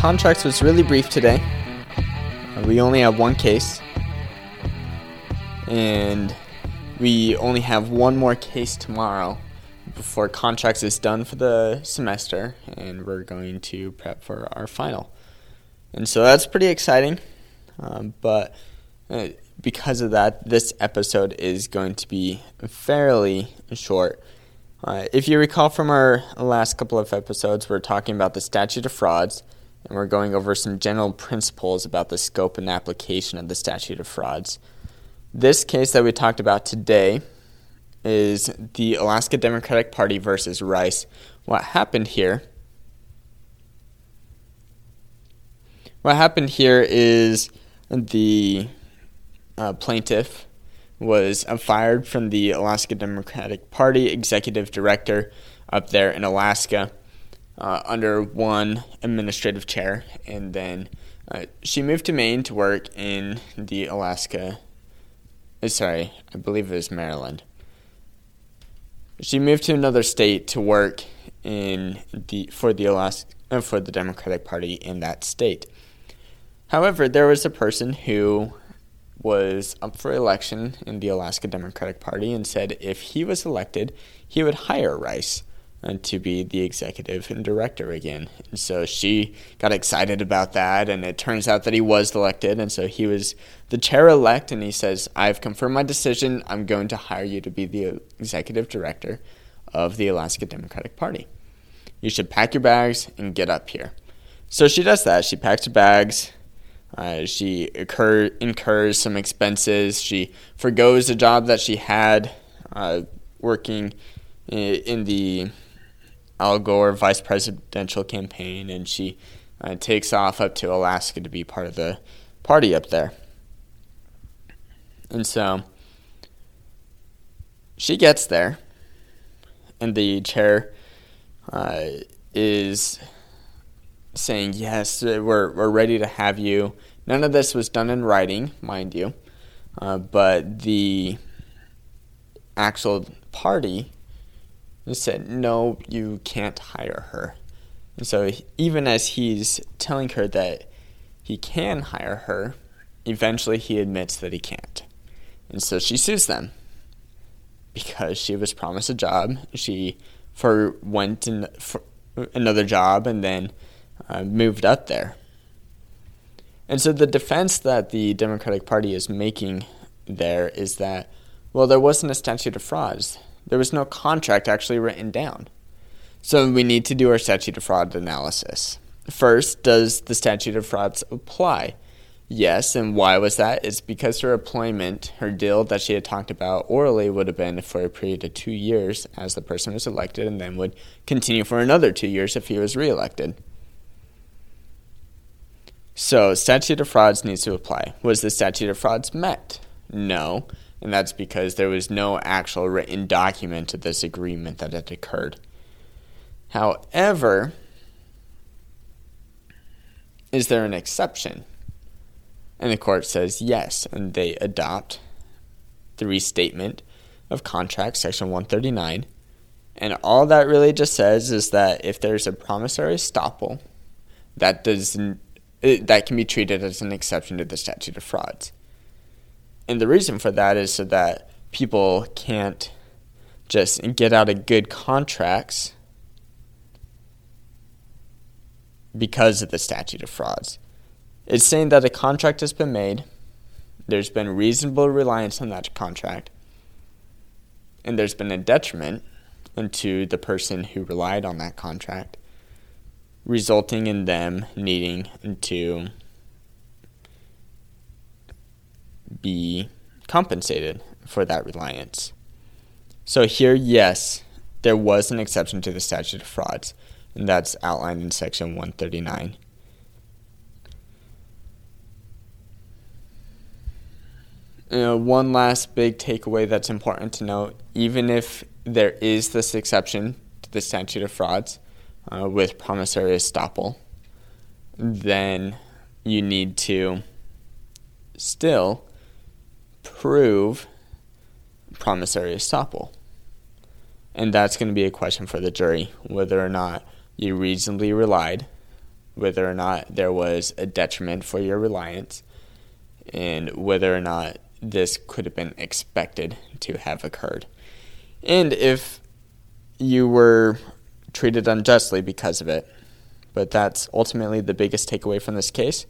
Contracts was really brief today. We only have one case. And we only have one more case tomorrow before Contracts is done for the semester, and we're going to prep for our final. And so that's pretty exciting, but because of that, this episode is going to be fairly short. If you recall from our last couple of episodes, we're talking about the Statute of Frauds, and we're going over some general principles about the scope and application of the Statute of Frauds. This case that we talked about today is the Alaska Democratic Party versus Rice. What happened here is the plaintiff was fired from the Alaska Democratic Party executive director up there in Alaska under one administrative chair, and then she moved to Maine to work in the I believe it was Maryland. She moved to another state to work for the Democratic Party in that state. However, there was a person who was up for election in the Alaska Democratic Party and said if he was elected, he would hire Rice to be the executive and director again. And so she got excited about that, and it turns out that he was elected, and so he was the chair-elect, and he says, I've confirmed my decision. I'm going to hire you to be the executive director of the Alaska Democratic Party. You should pack your bags and get up here. So she does that. She packs her bags. She incurs some expenses. She forgoes a job that she had working in the Al Gore vice presidential campaign, and she takes off up to Alaska to be part of the party up there. And so she gets there, and the chair is saying, yes, we're ready to have you. None of this was done in writing, mind you, but the actual party said, no, you can't hire her. And so even as he's telling her that he can hire her, eventually he admits that he can't. And so she sues them because she was promised a job. She went in for another job and then moved up there. And so the defense that the Democratic Party is making there is that, well, there wasn't a statute of frauds. There was no contract actually written down. So we need to do our statute of fraud analysis. First, does the statute of frauds apply? Yes, and why was that? It's because her employment, her deal that she had talked about orally would have been for a period of 2 years as the person was elected, and then would continue for another 2 years if he was reelected. So statute of frauds needs to apply. Was the statute of frauds met? No. And that's because there was no actual written document of this agreement that had occurred. However, is there an exception? And the court says yes, and they adopt the Restatement of Contracts, Section 139. And all that really just says is that if there's a promissory estoppel, that can be treated as an exception to the statute of frauds. And the reason for that is so that people can't just get out of good contracts because of the statute of frauds. It's saying that a contract has been made, there's been reasonable reliance on that contract, and there's been a detriment to the person who relied on that contract, resulting in them needing to be compensated for that reliance. So here, yes, there was an exception to the statute of frauds, and that's outlined in Section 139. One last big takeaway that's important to note, even if there is this exception to the statute of frauds with promissory estoppel, then you need to still prove promissory estoppel. And that's going to be a question for the jury, whether or not you reasonably relied whether or not there was a detriment for your reliance, and whether or not this could have been expected to have occurred. And if you were treated unjustly because of it. But that's ultimately the biggest takeaway from this case,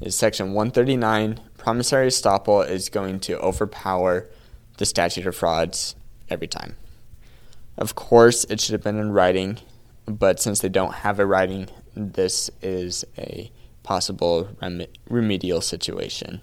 is Section 139, Promissory Estoppel, is going to overpower the Statute of Frauds every time. Of course, it should have been in writing, but since they don't have a writing, this is a possible remedial situation.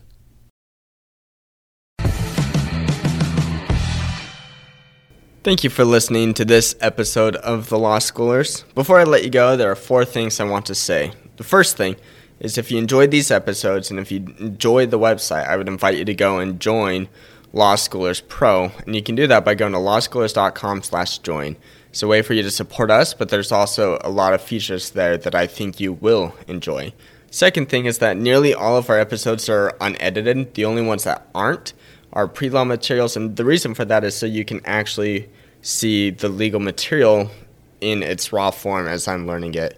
Thank you for listening to this episode of The Law Schoolers. Before I let you go, there are four things I want to say. The first thing is, if you enjoyed these episodes and if you enjoyed the website, I would invite you to go and join Law Schoolers Pro. And you can do that by going to LawSchoolers.com/join. It's a way for you to support us, but there's also a lot of features there that I think you will enjoy. Second thing is that nearly all of our episodes are unedited. The only ones that aren't are pre-law materials, and the reason for that is so you can actually see the legal material in its raw form as I'm learning it